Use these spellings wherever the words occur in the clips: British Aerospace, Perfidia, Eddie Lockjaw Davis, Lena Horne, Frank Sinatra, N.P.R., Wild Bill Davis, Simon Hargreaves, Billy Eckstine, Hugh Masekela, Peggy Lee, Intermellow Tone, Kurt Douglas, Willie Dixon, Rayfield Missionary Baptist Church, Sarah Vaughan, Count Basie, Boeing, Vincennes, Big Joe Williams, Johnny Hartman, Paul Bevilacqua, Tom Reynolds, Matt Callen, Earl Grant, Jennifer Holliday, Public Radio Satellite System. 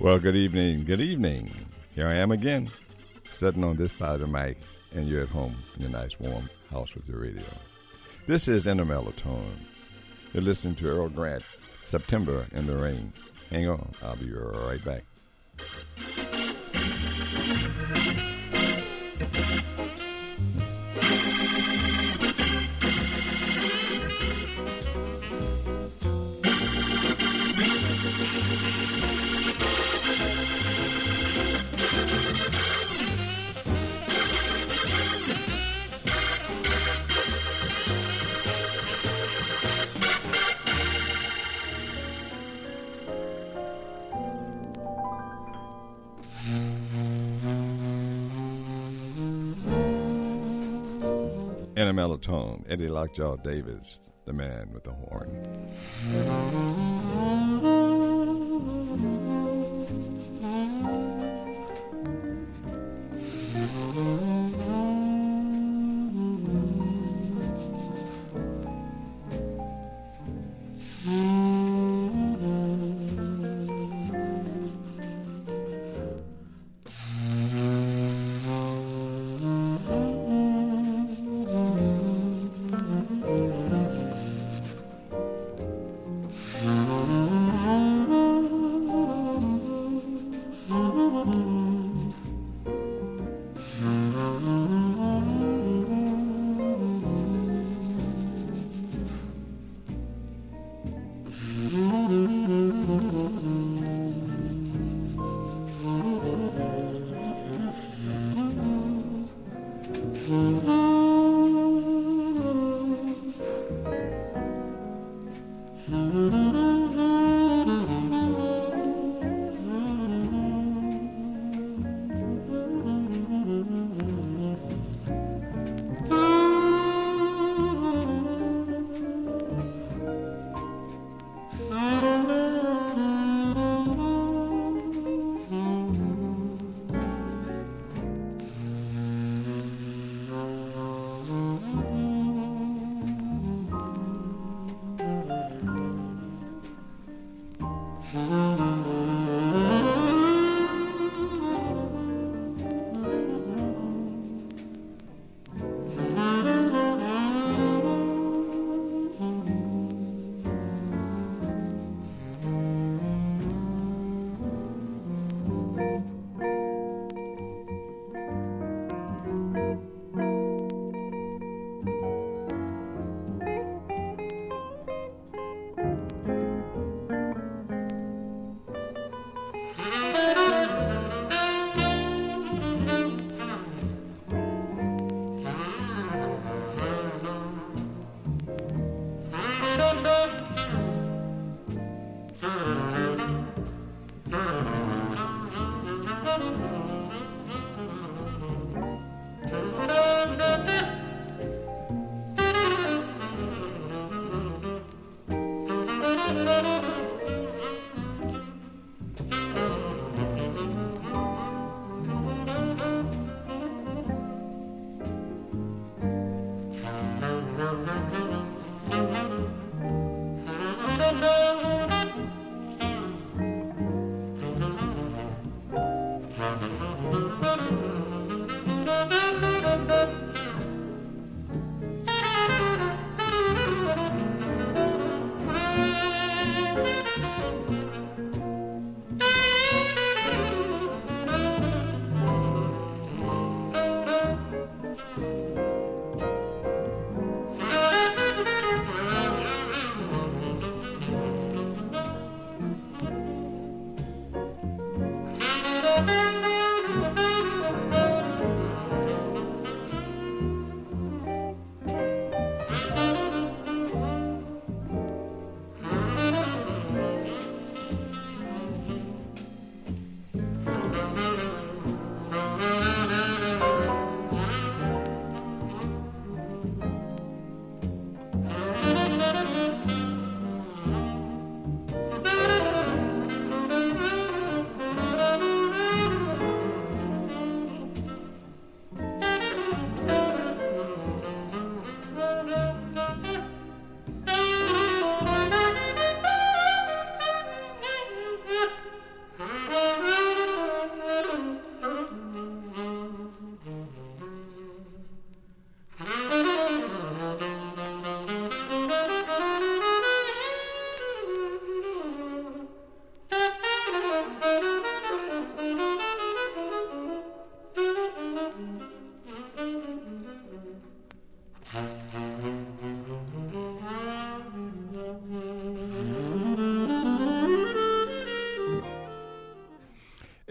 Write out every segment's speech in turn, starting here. Well, good evening. Good evening. Here I am again, sitting on this side of the mic, and you're at home in your nice warm house with your radio. This is Intermellow Tone. You're listening to Earl Grant, September in the Rain. Hang on. I'll be right back. Melatonin, Eddie Lockjaw Davis, the man with the horn.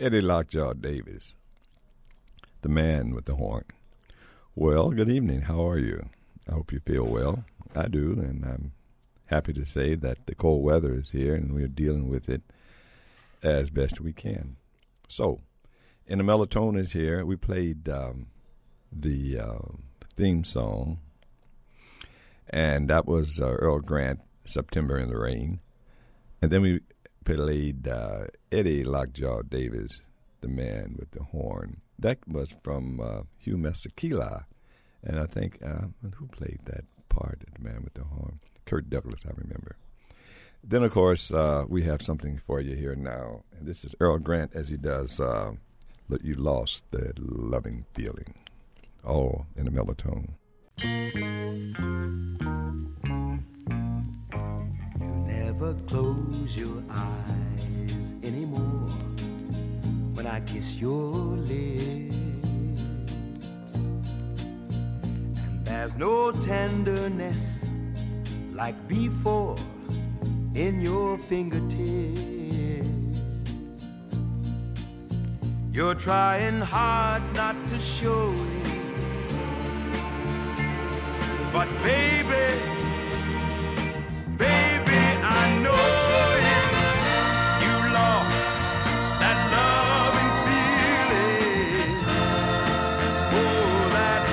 Eddie Lockjaw Davis, the man with the horn. Well, good evening. How are you? I hope you feel well. I do, and I'm happy to say that the cold weather is here, and we're dealing with it as best we can. So, and the melatonin is here. We played the theme song, and that was Earl Grant, September in the Rain. And then we played Eddie Lockjaw Davis, the man with the horn. That was from Hugh Masekela. And I think, who played that part of the man with the horn? Kurt Douglas, I remember. Then, of course, we have something for you here now. And this is Earl Grant as he does But You Lost That Loving Feeling. All in a mellow tone. Never close your eyes anymore when I kiss your lips. And there's no tenderness like before in your fingertips. You're trying hard not to show it, but baby, I know it. You lost that loving feeling. Oh, that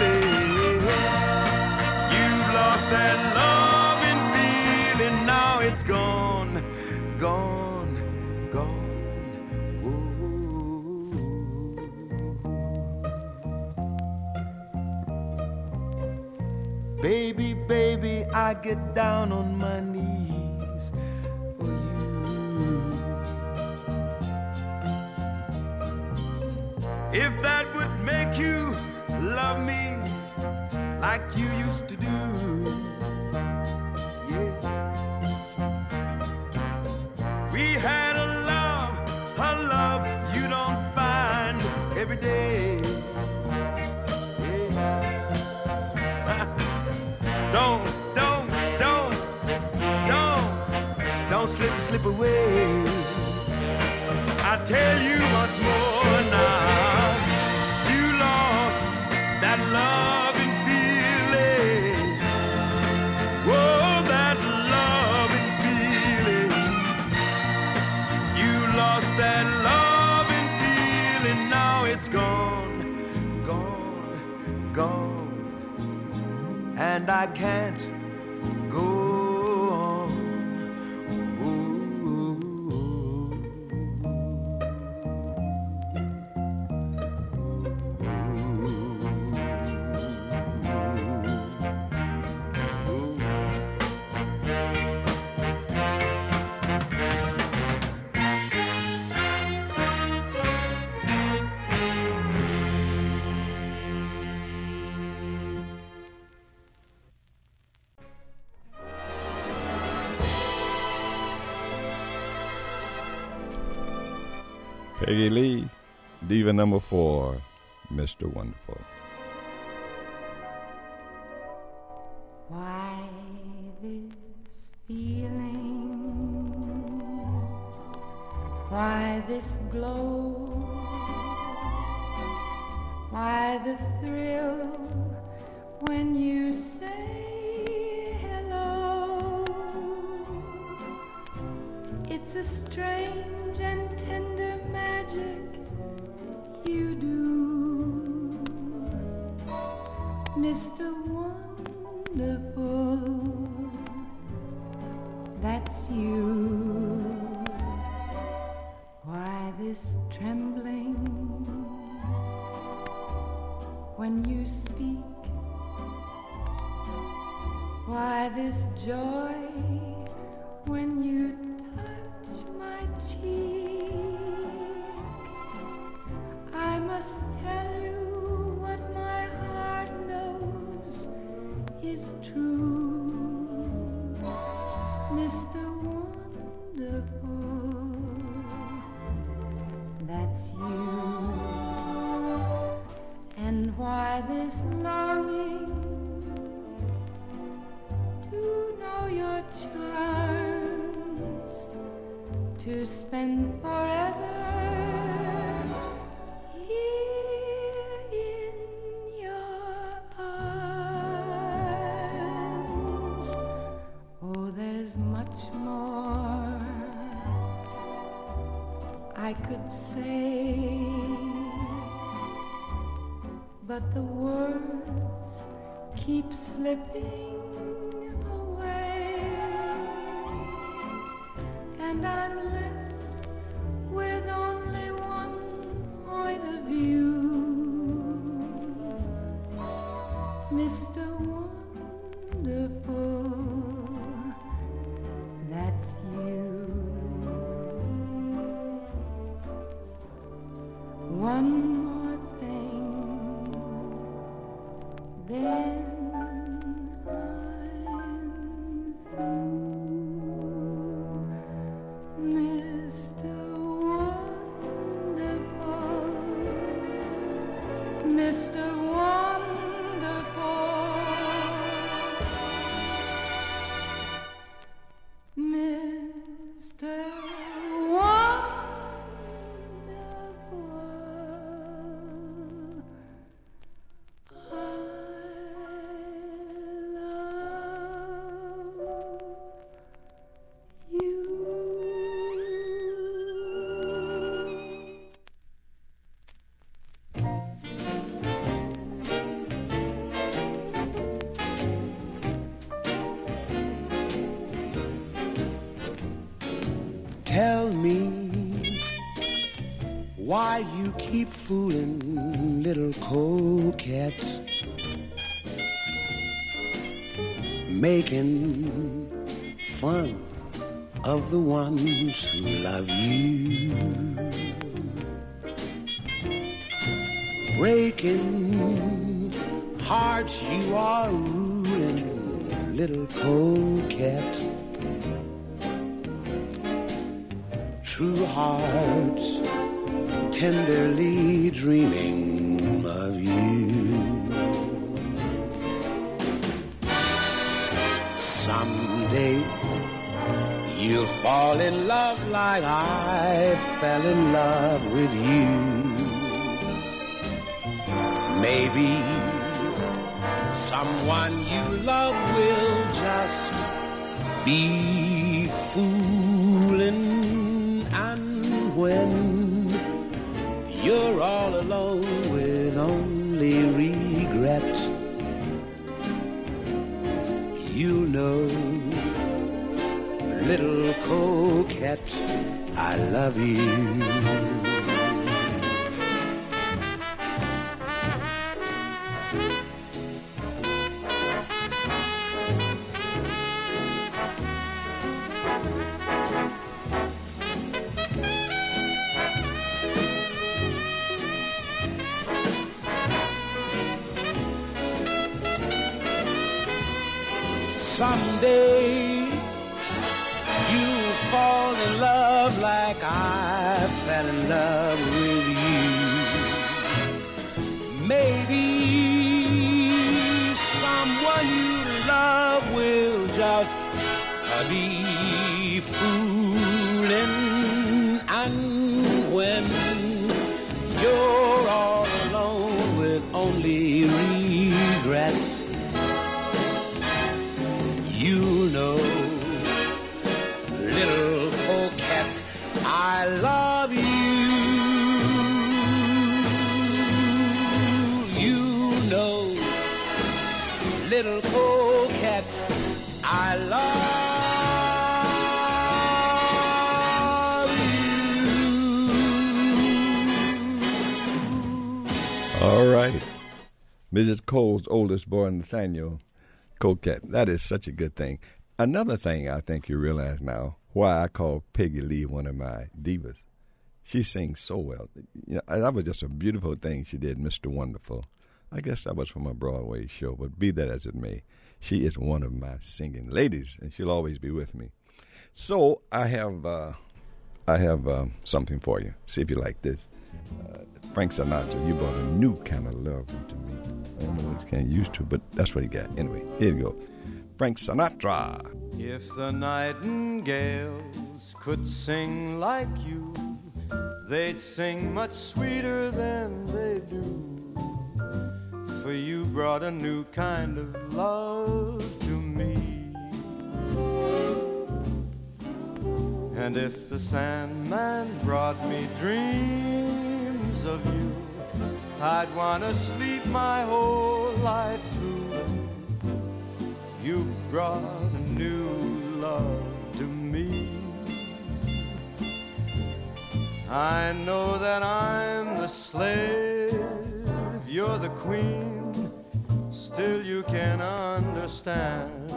loving feeling. You lost that loving feeling. Now it's gone, gone, gone. Ooh. Baby, I get down on my knees for you. If that would make you love me like you used to do, yeah. We had a love you don't find every day. Yeah. Don't slip away. I tell you once more now, you lost that loving feeling. Oh, that loving feeling. You lost that loving feeling. Now it's gone. And I can't go. Peggy Lee, diva number 4, Mr. Wonderful. Why this feeling? Why this glow? Why the thrill when you say hello? It's a strange and tender you do, Mr. Wonderful, that's you. Why this trembling when you speak? Why this joy when you touch my cheek? I must tell you what my heart knows is true, Mr. Wonderful, that's you. And why this longing to know your charms, to spend forever here in your arms. Oh, there's much more I could say, but the words keep slipping away, and I'm left with only one point of view. Mr. Wonderful, that's you. One more thing, then keep fooling little coquettes, making fun of the ones who love you, breaking hearts you are ruining, little coquettes. True hearts tenderly dreaming of you. Someday you'll fall in love like I fell in love with you. Maybe someone you love will just be fooling, and when you're all alone with only regret, you know, little coquette, I love you. Someday you'll fall in love like I fell in love with you. Maybe someone you love will just be fooling, and when you're all alone with only regrets, you know, little coquette, I love you. You know, little coquette, I love you. All right. Mrs. Cole's oldest boy, Nathaniel Coquette. That is such a good thing. Another thing I think you realize now, why I call Peggy Lee one of my divas. She sings so well. You know, that was just a beautiful thing she did, Mr. Wonderful. I guess that was from a Broadway show, but be that as it may, she is one of my singing ladies, and she'll always be with me. So I have something for you. See if you like this. Frank Sinatra, you brought a new kind of love into me. I don't know what you can't used to, but that's what he got. Anyway, here you go. Frank Sinatra. If the nightingales could sing like you, they'd sing much sweeter than they do. For you brought a new kind of love to me. And if the Sandman brought me dreams of you, I'd want to sleep my whole life through. You brought a new love to me. I know that I'm the slave, you're the queen. Still you can understand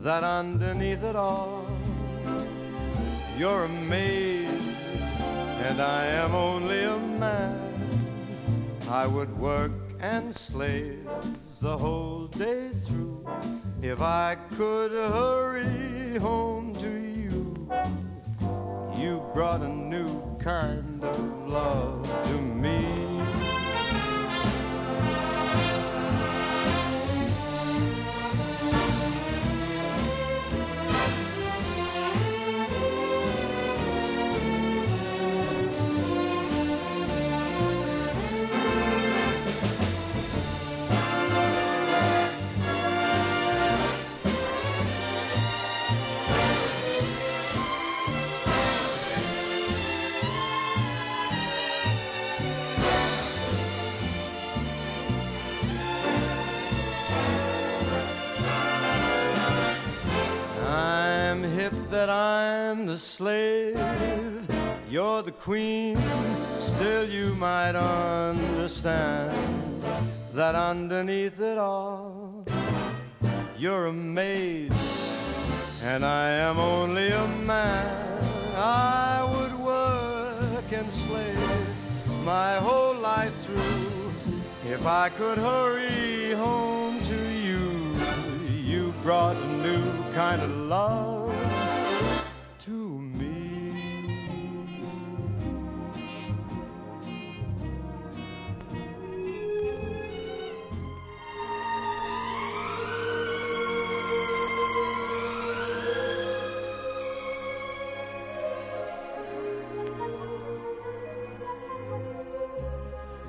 that underneath it all, you're a maid and I am only a man. I would work and slave the whole day through if I could hurry home to you. You brought a new kind of love to me. That I'm the slave, you're the queen. Still you might understand that underneath it all, you're a maid and I am only a man. I would work and slave my whole life through if I could hurry home to you. You brought a new kind of love to me.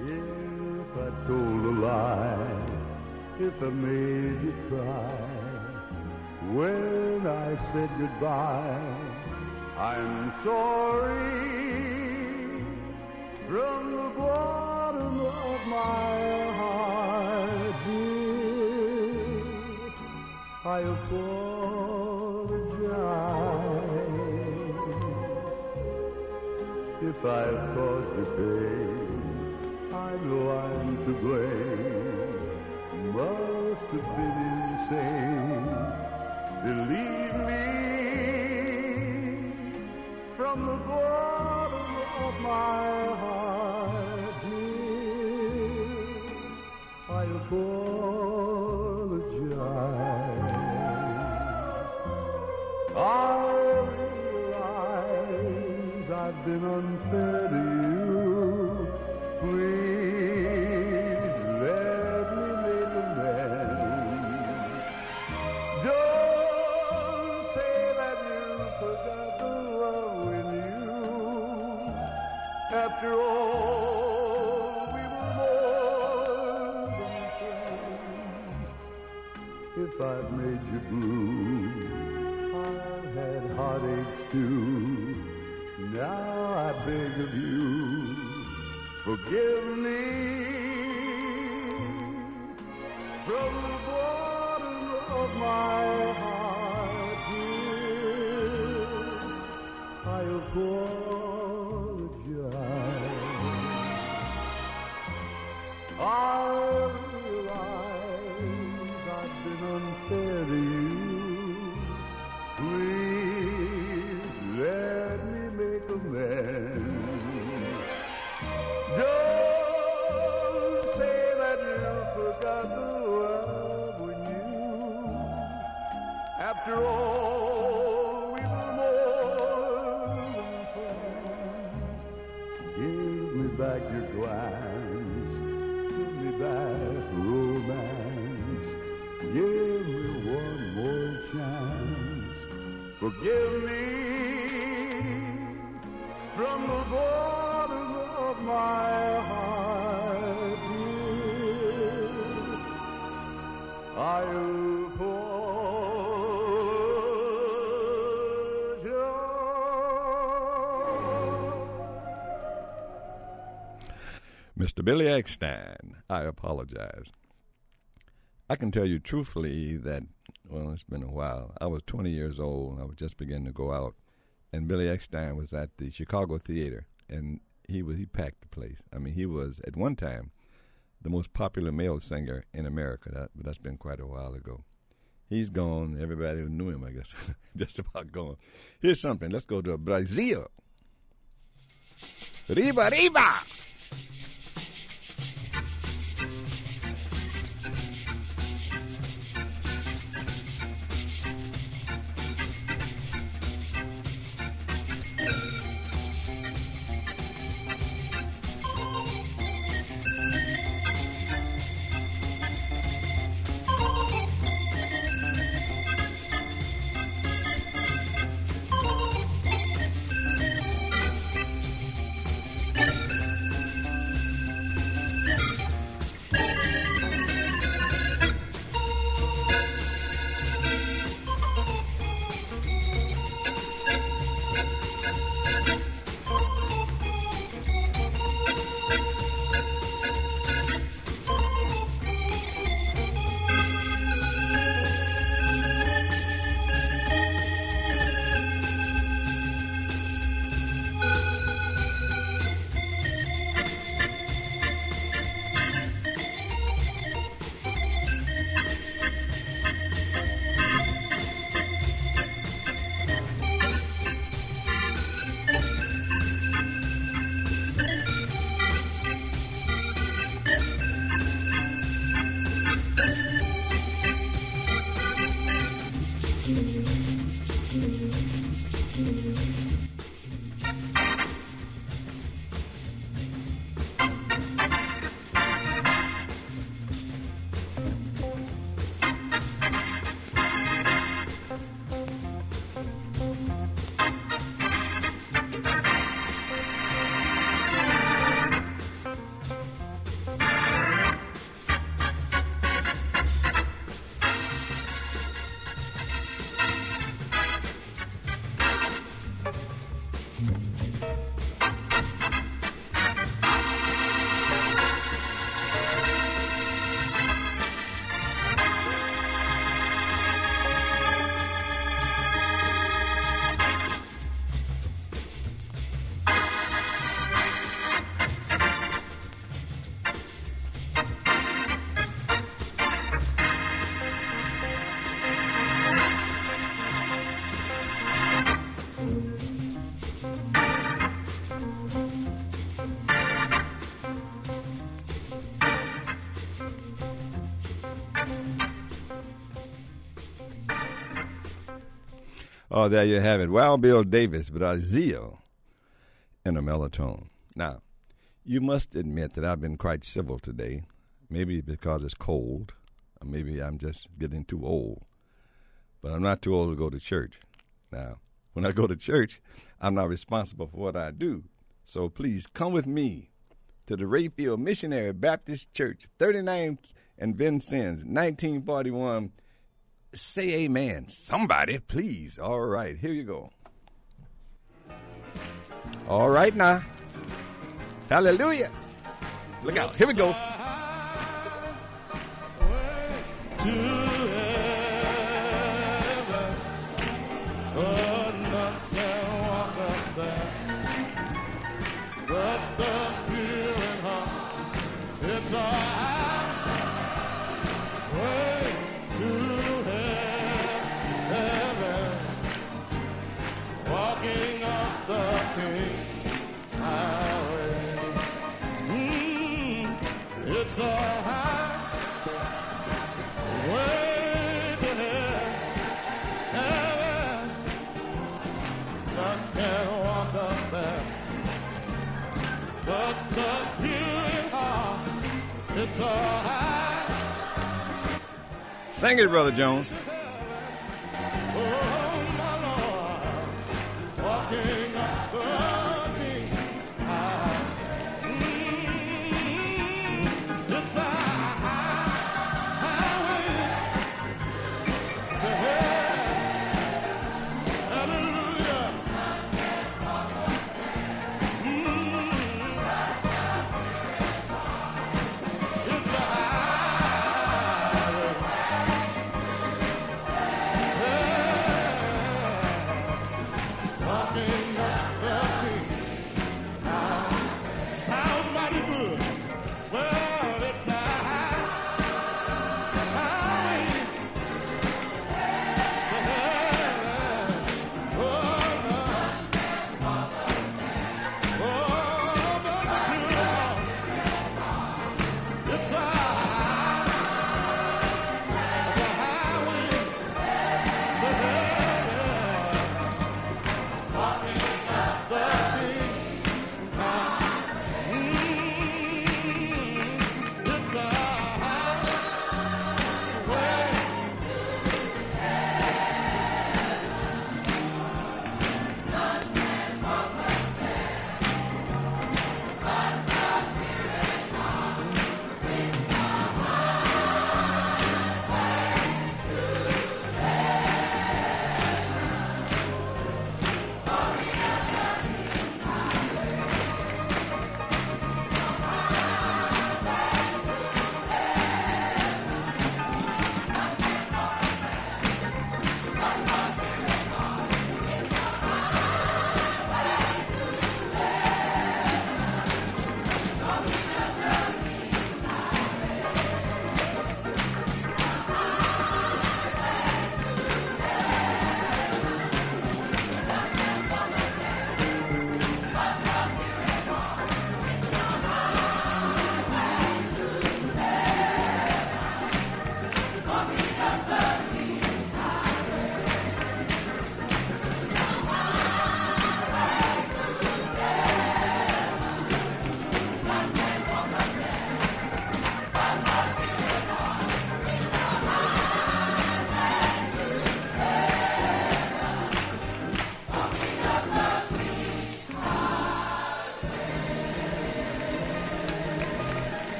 If I told a lie, if I made you cry, when I said goodbye, I'm sorry from the bottom of my heart, dear. I apologize if I've caused you pain. I know I'm to blame. Must have been insane. Believe me. From the bottom of my heart, dear, I apologize. I realize I've been unfair to you. Please let me make amends. Don't say that you forgot the love. After all, we were more than friends. If I've made you blue, I've had heartaches too. Now I beg of you, forgive me from the bottom of my heart, dear. I apologize. I realize I've been unfair to you. Please let me make amends. Don't say that you forgot the love when you, after all, we were more than friends. Give me back your glass. Romance, give me one more chance. Forgive me from the bottom of my heart, dear, I'll pour joy. Mr. Billy Eckstine, I apologize. I can tell you truthfully that, well, it's been a while. I was 20 years old, and I was just beginning to go out, and Billy Eckstine was at the Chicago Theater, and he packed the place. I mean, he was, at one time, the most popular male singer in America, but that's been quite a while ago. He's gone. Everybody who knew him, I guess, just about gone. Here's something. Let's go to Brazil. Riba, riba! Oh, there you have it. Wild Bill Davis, Brazil, in a mellow tone. Now, you must admit that I've been quite civil today, maybe because it's cold, or maybe I'm just getting too old. But I'm not too old to go to church. Now, when I go to church, I'm not responsible for what I do. So please come with me to the Rayfield Missionary Baptist Church, 39th and Vincennes, 1941. Say amen, somebody, please. All right, here you go. All right now. Hallelujah. Look out. Here we go. It's a highway to heaven. None can walk up there, but the pure heart, it's a highway. Sing it, Brother Jones. Oh, my Lord, walking up the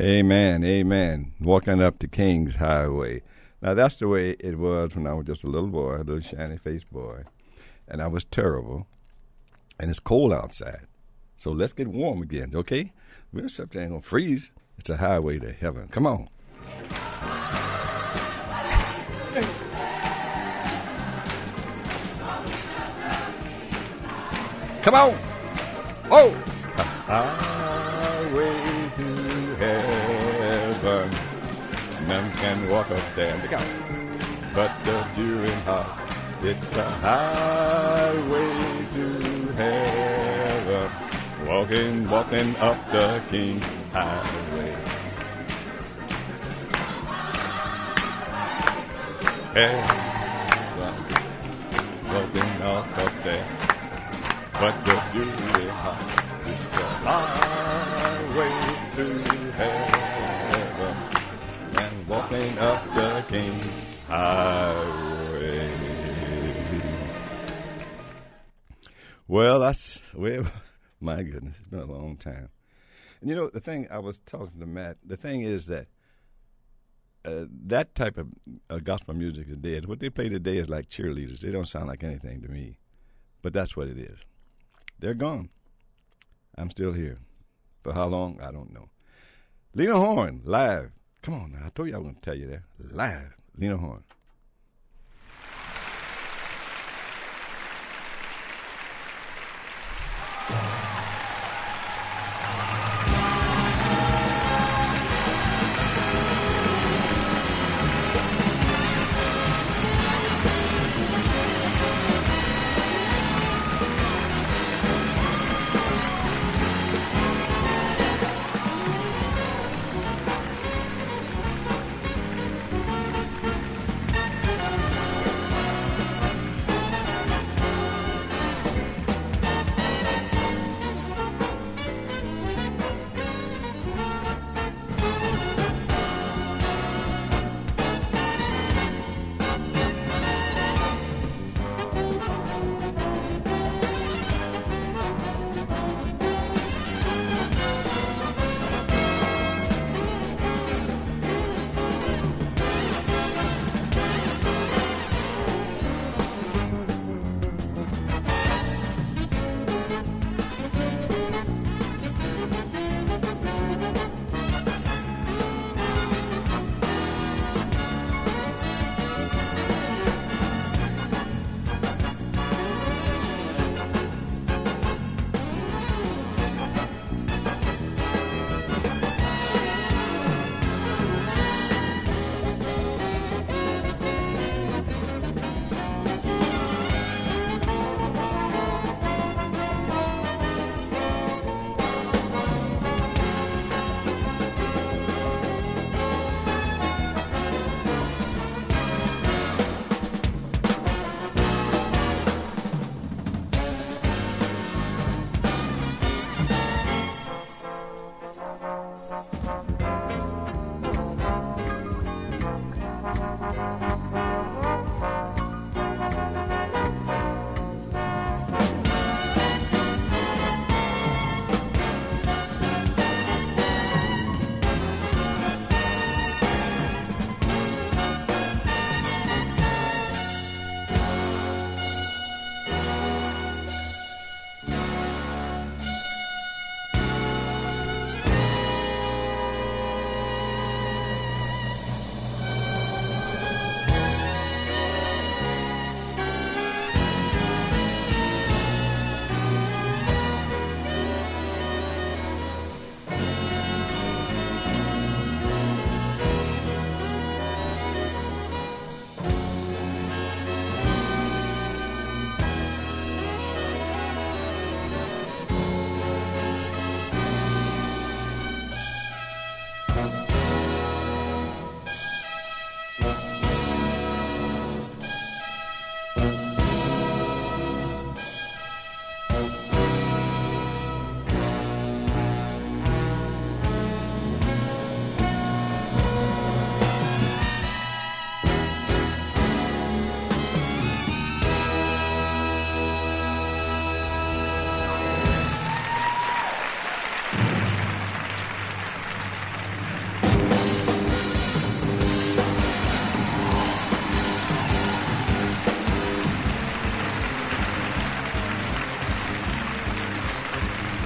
Amen, amen. Walking up the King's Highway. Now, that's the way it was when I was just a little boy, a little shiny-faced boy. And I was terrible. And it's cold outside. So let's get warm again, okay? We're something ain't gonna freeze. It's a highway to heaven. Come on. Come on. Oh. Highway to heaven. None can walk up there. Look out. But the during heart. It's a highway to heaven. Walking, walking up the King's Highway. Heaven. Walking up there. But the beauty heart is the highway to heaven. And walking up the King's Highway. Well, that's, well, my goodness, it's been a long time. And you know, the thing I was talking to Matt, the thing is that that type of gospel music is dead. What they play today is like cheerleaders. They don't sound like anything to me. But that's what it is. They're gone. I'm still here. For how long? I don't know. Lena Horne, live. Come on now. I told you I was going to tell you that. Live. Lena Horne.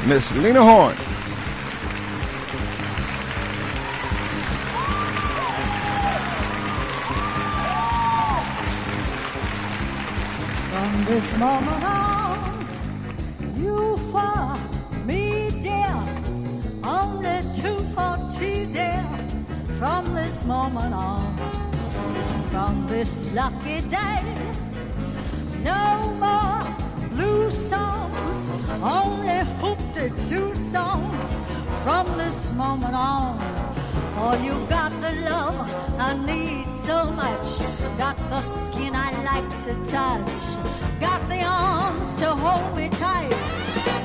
Miss Lena Horne. From this moment on, you for me, dear, only two for tea, dear. From this moment on, from this lucky day, no more blue songs, only hoop-de-doo songs. From this moment on, for you got the love I need so much, got the skin I like to touch, got the arms to hold me tight,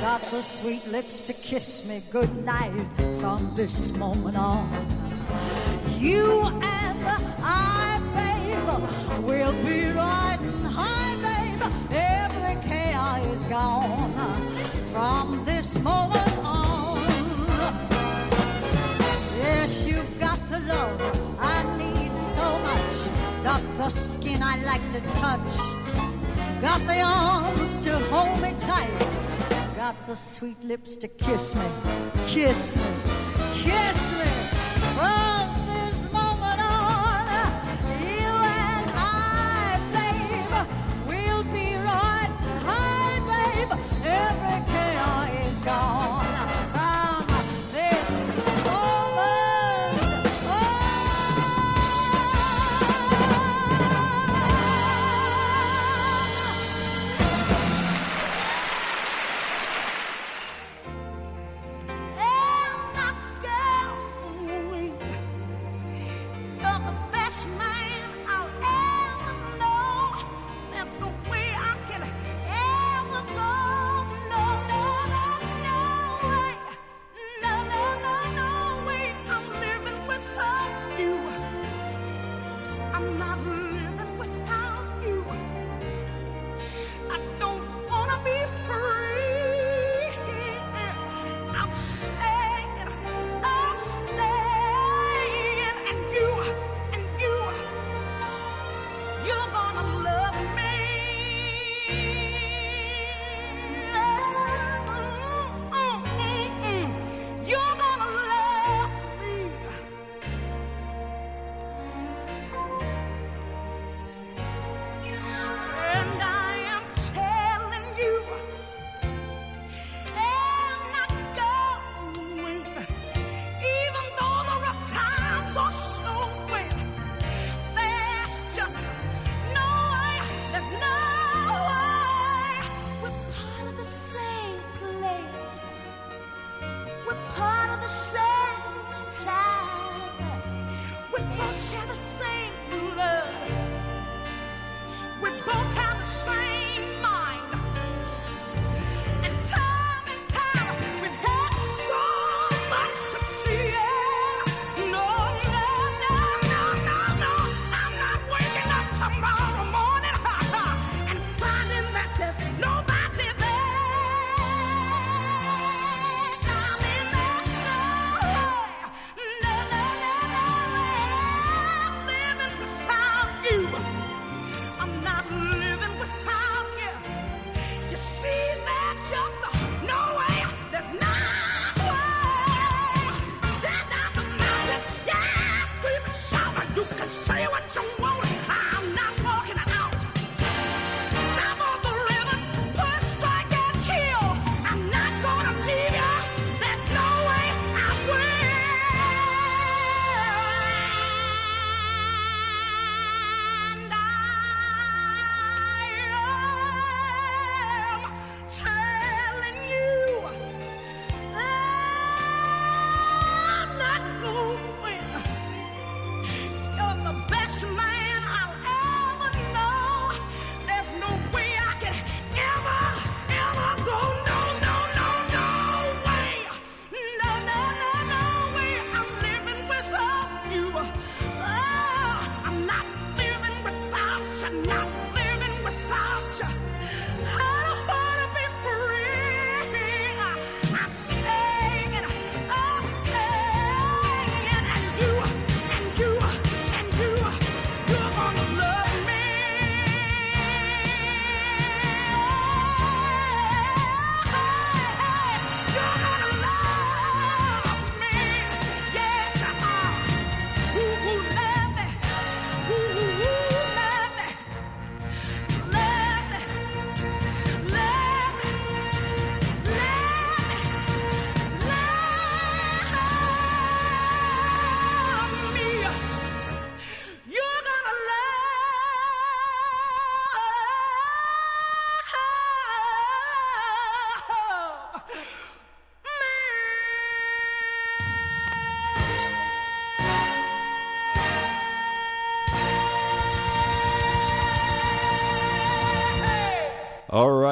got the sweet lips to kiss me goodnight. From this moment on, you and I, babe, we'll be riding high, babe. Every care is gone from this moment on. Yes, you've got the love I need so much, got the skin I like to touch, got the arms to hold me tight, got the sweet lips to kiss me, kiss me, kiss me. From this moment on, you and I, babe, we'll be riding high, babe. Every care is gone from this moment on. And my girl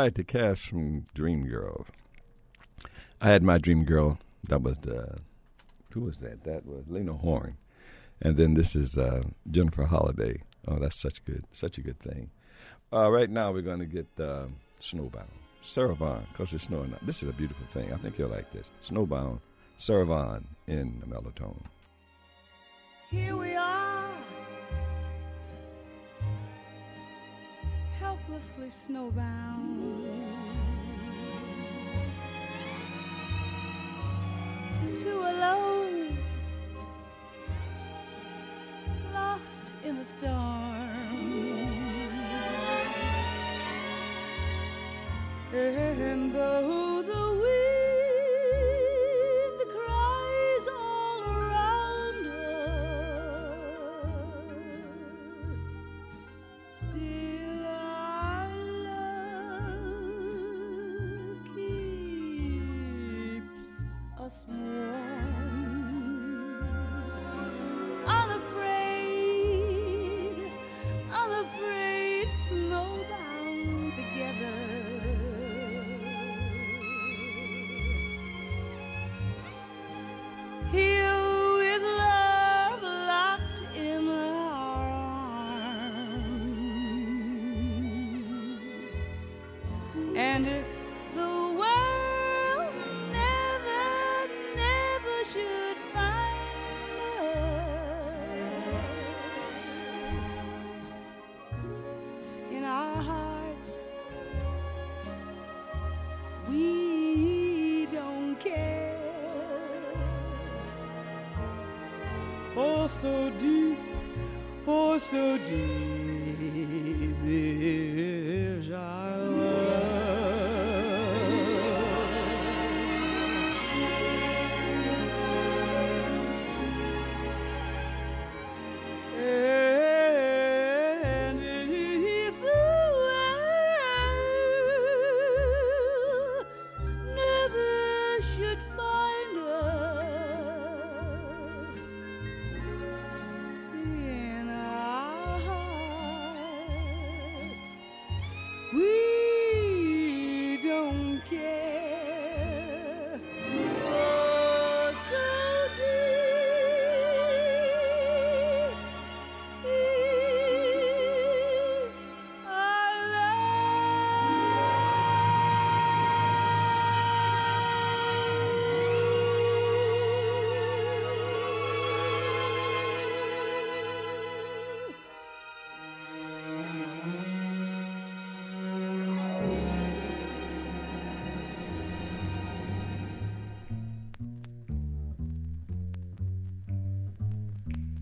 tried to cast some dream girls. I had my dream girl. That was who was that? That was Lena Horne, and then this is Jennifer Holliday. Oh, that's such a good thing. Right now we're going to get Snowbound. Sarah Vaughan, because it's snowing. This is a beautiful thing. I think you'll like this. Snowbound, Sarah Vaughan in the mellow tone. Here we are, helplessly snowbound, too alone, lost in a storm. And though the wind cries all around us, still our love keeps us warm, unafraid, snowbound together.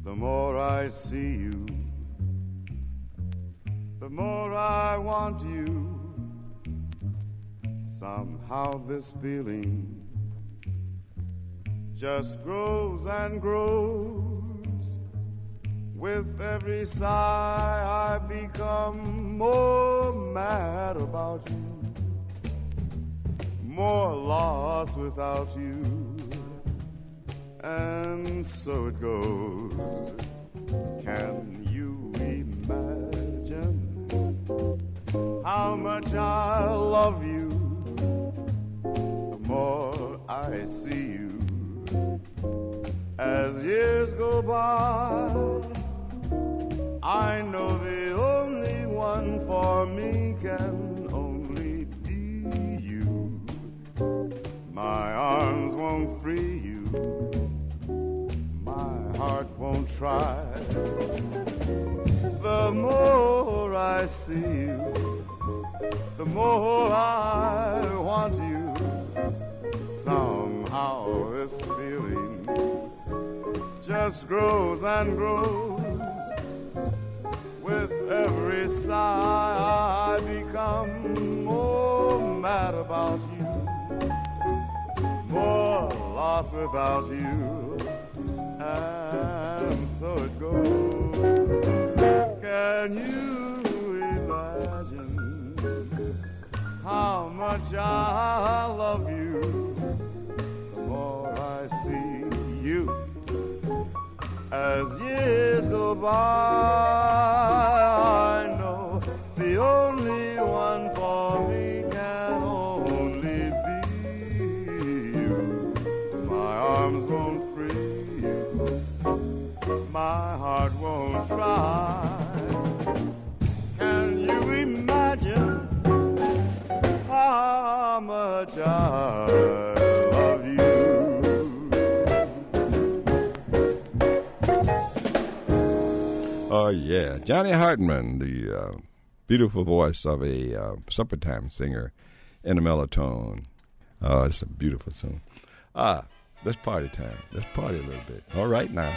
The more I see you, the more I want you. Somehow this feeling just grows and grows. With every sigh I become more mad about you, more lost without you. And so it goes. Can you imagine how much I love you? The more I see you, as years go by, I know the only one for me can only be you. My arms won't free you, heart won't try. The more I see you, the more I want you. Somehow this feeling just grows and grows. With every sigh I become more mad about you, more lost without you. And so it goes. Can you imagine how much I love you? The more I see you, as years go by, I know the only one for me. how much I love you. Oh, yeah. Johnny Hartman, the beautiful voice of a suppertime singer in a mellow tone. Oh, it's a beautiful tune. Ah, that's party time. Let's party a little bit. All right now.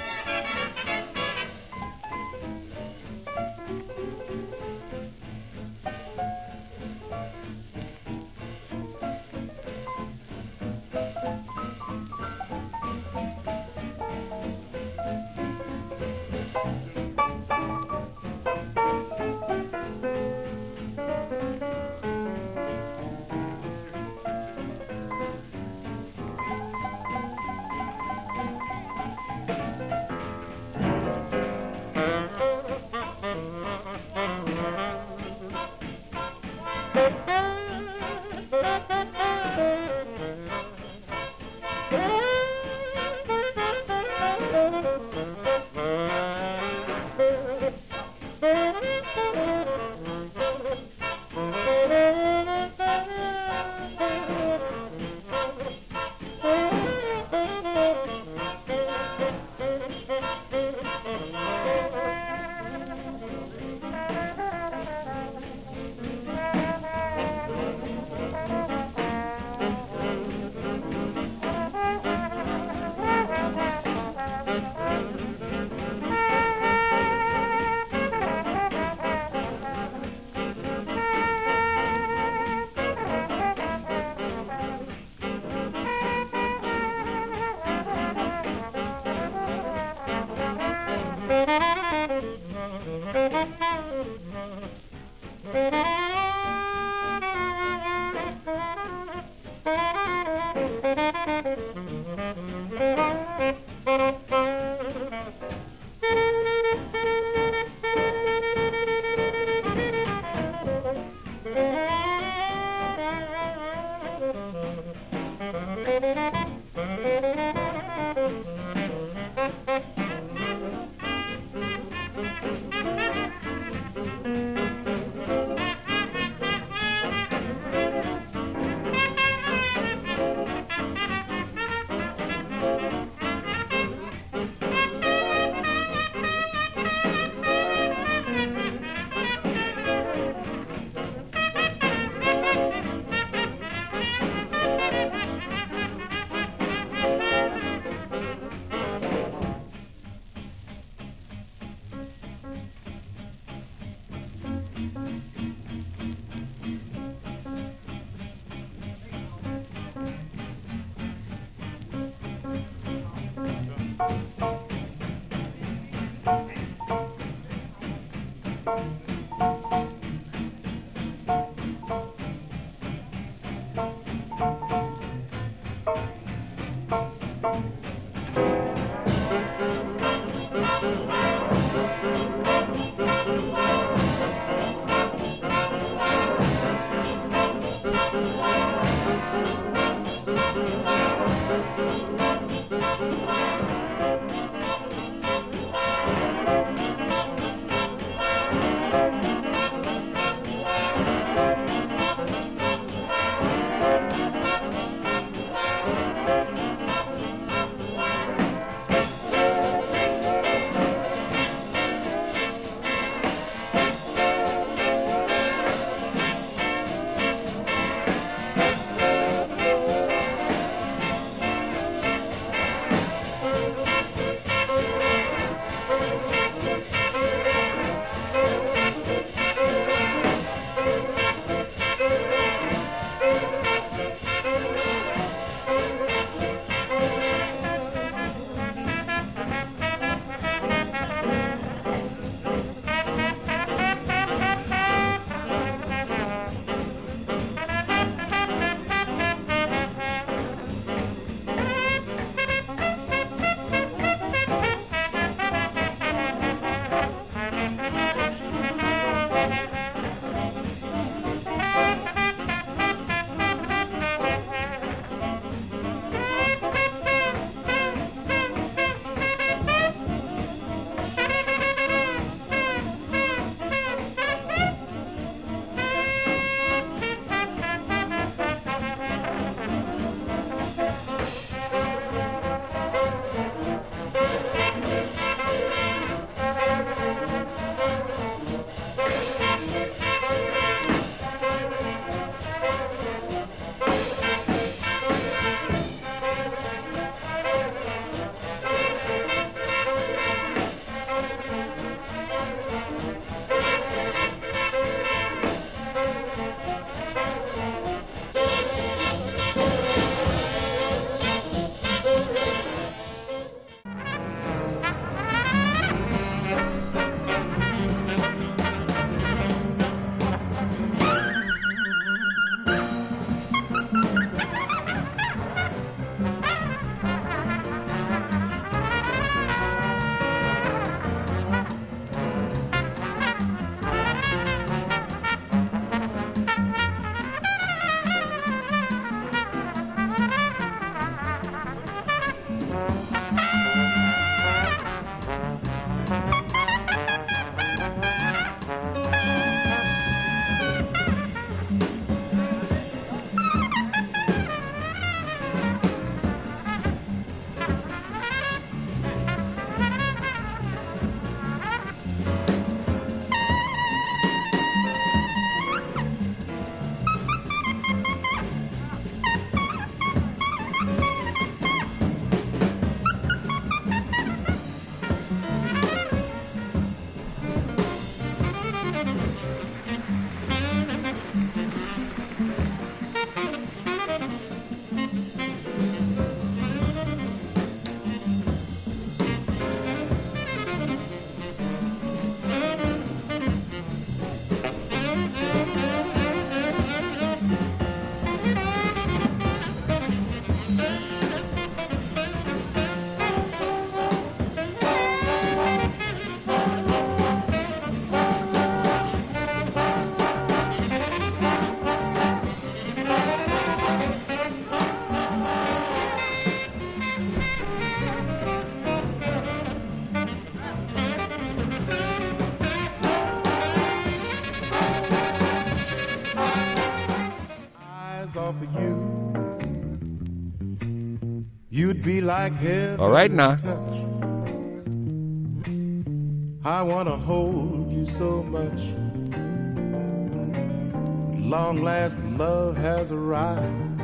you, you'd be like heaven. All right now. I want to hold you so much. Long last love has arrived.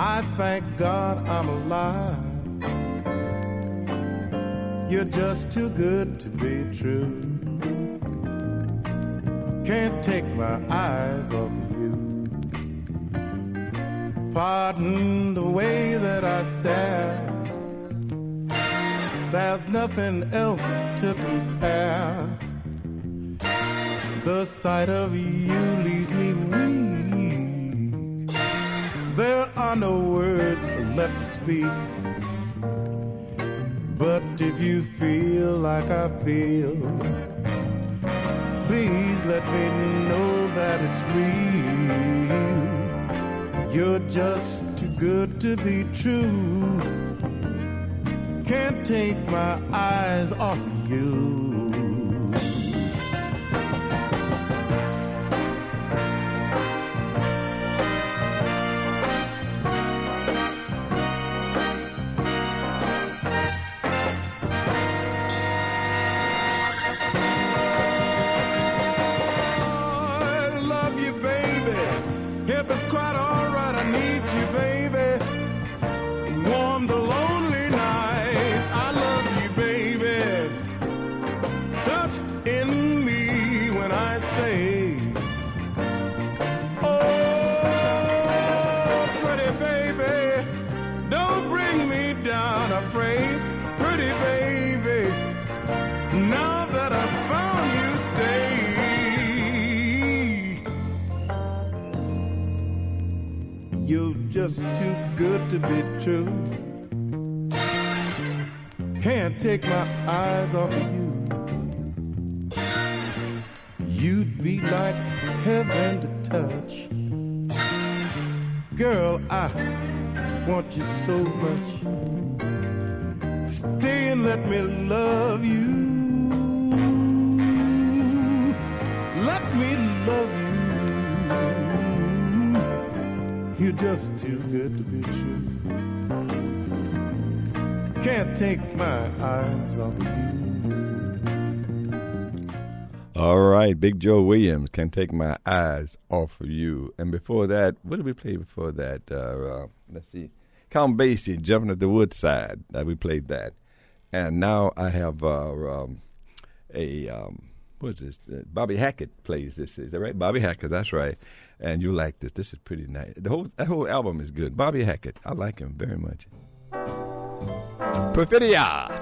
I thank God I'm alive. You're just too good to be true. Can't take my eyes off you. Pardon the way that I stare. There's nothing else to compare. The sight of you leaves me weak. There are no words left to speak. But if you feel like I feel, please let me know that it's real. You're just too good to be true. Can't take my eyes off of you. Just too good to be true. Can't take my eyes off of you. You'd be like heaven to touch. Girl, I want you so much. Stay and let me love you. Let me love you. You're just too good to be true. Can't take my eyes off you. All right, Big Joe Williams, Can't Take My Eyes Off of You. And before that, what did we play before that? Let's see. Count Basie, Jumping at the Woodside. We played that. And now I have what is this? Bobby Hackett plays this. Is that right? Bobby Hackett, that's right. And you like this. This is pretty nice. That whole album is good. Bobby Hackett, I like him very much. Perfidia.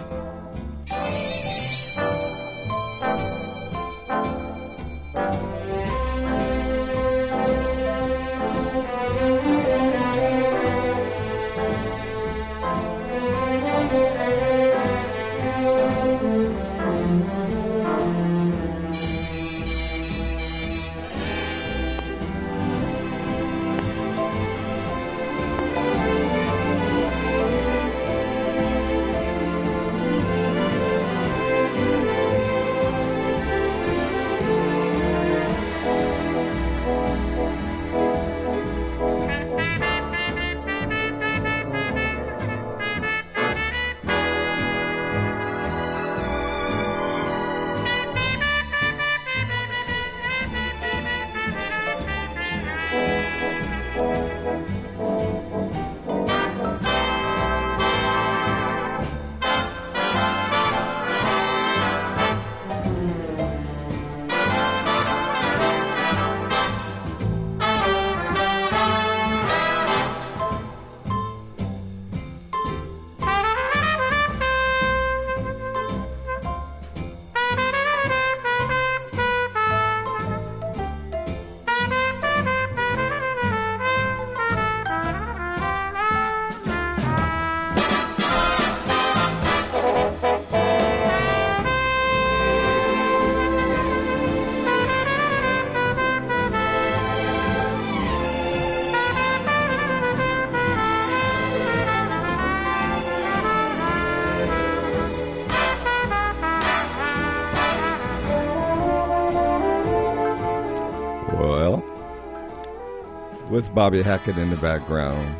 with Bobby Hackett in the background,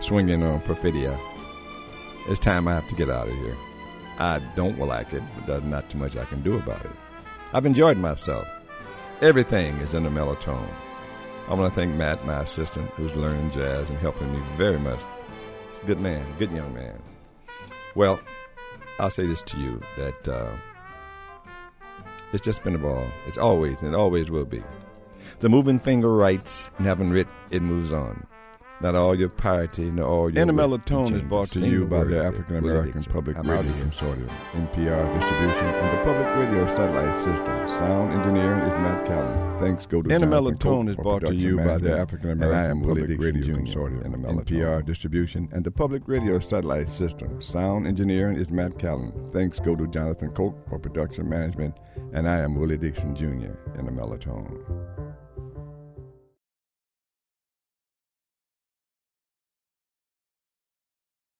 swinging on Perfidia. It's time I have to get out of here. I don't like it, but there's not too much I can do about it. I've enjoyed myself. Everything is in a mellow tone. I want to thank Matt, my assistant, who's learning jazz and helping me very much. He's a good man, good young man. Well, I'll say this to you, that it's just been a ball. It's always, and it always will be. The moving finger writes, and having writ, it moves on. Not all your piety, nor all your... In a Mellow Tone is brought to you by the African American Public Radio Consortium, N.P.R. distribution, and the Public Radio Satellite System. Sound engineering is Matt Callen. Thanks go to Jonathan Cole. In a Mellow Tone is brought to you by the African American Public Radio Consortium, N.P.R. distribution, and the Public Radio Satellite System. Sound engineering is Matt Callen. Thanks go to Jonathan Cole for production management, and I am Willie Dixon, Jr. in a Mellow Tone.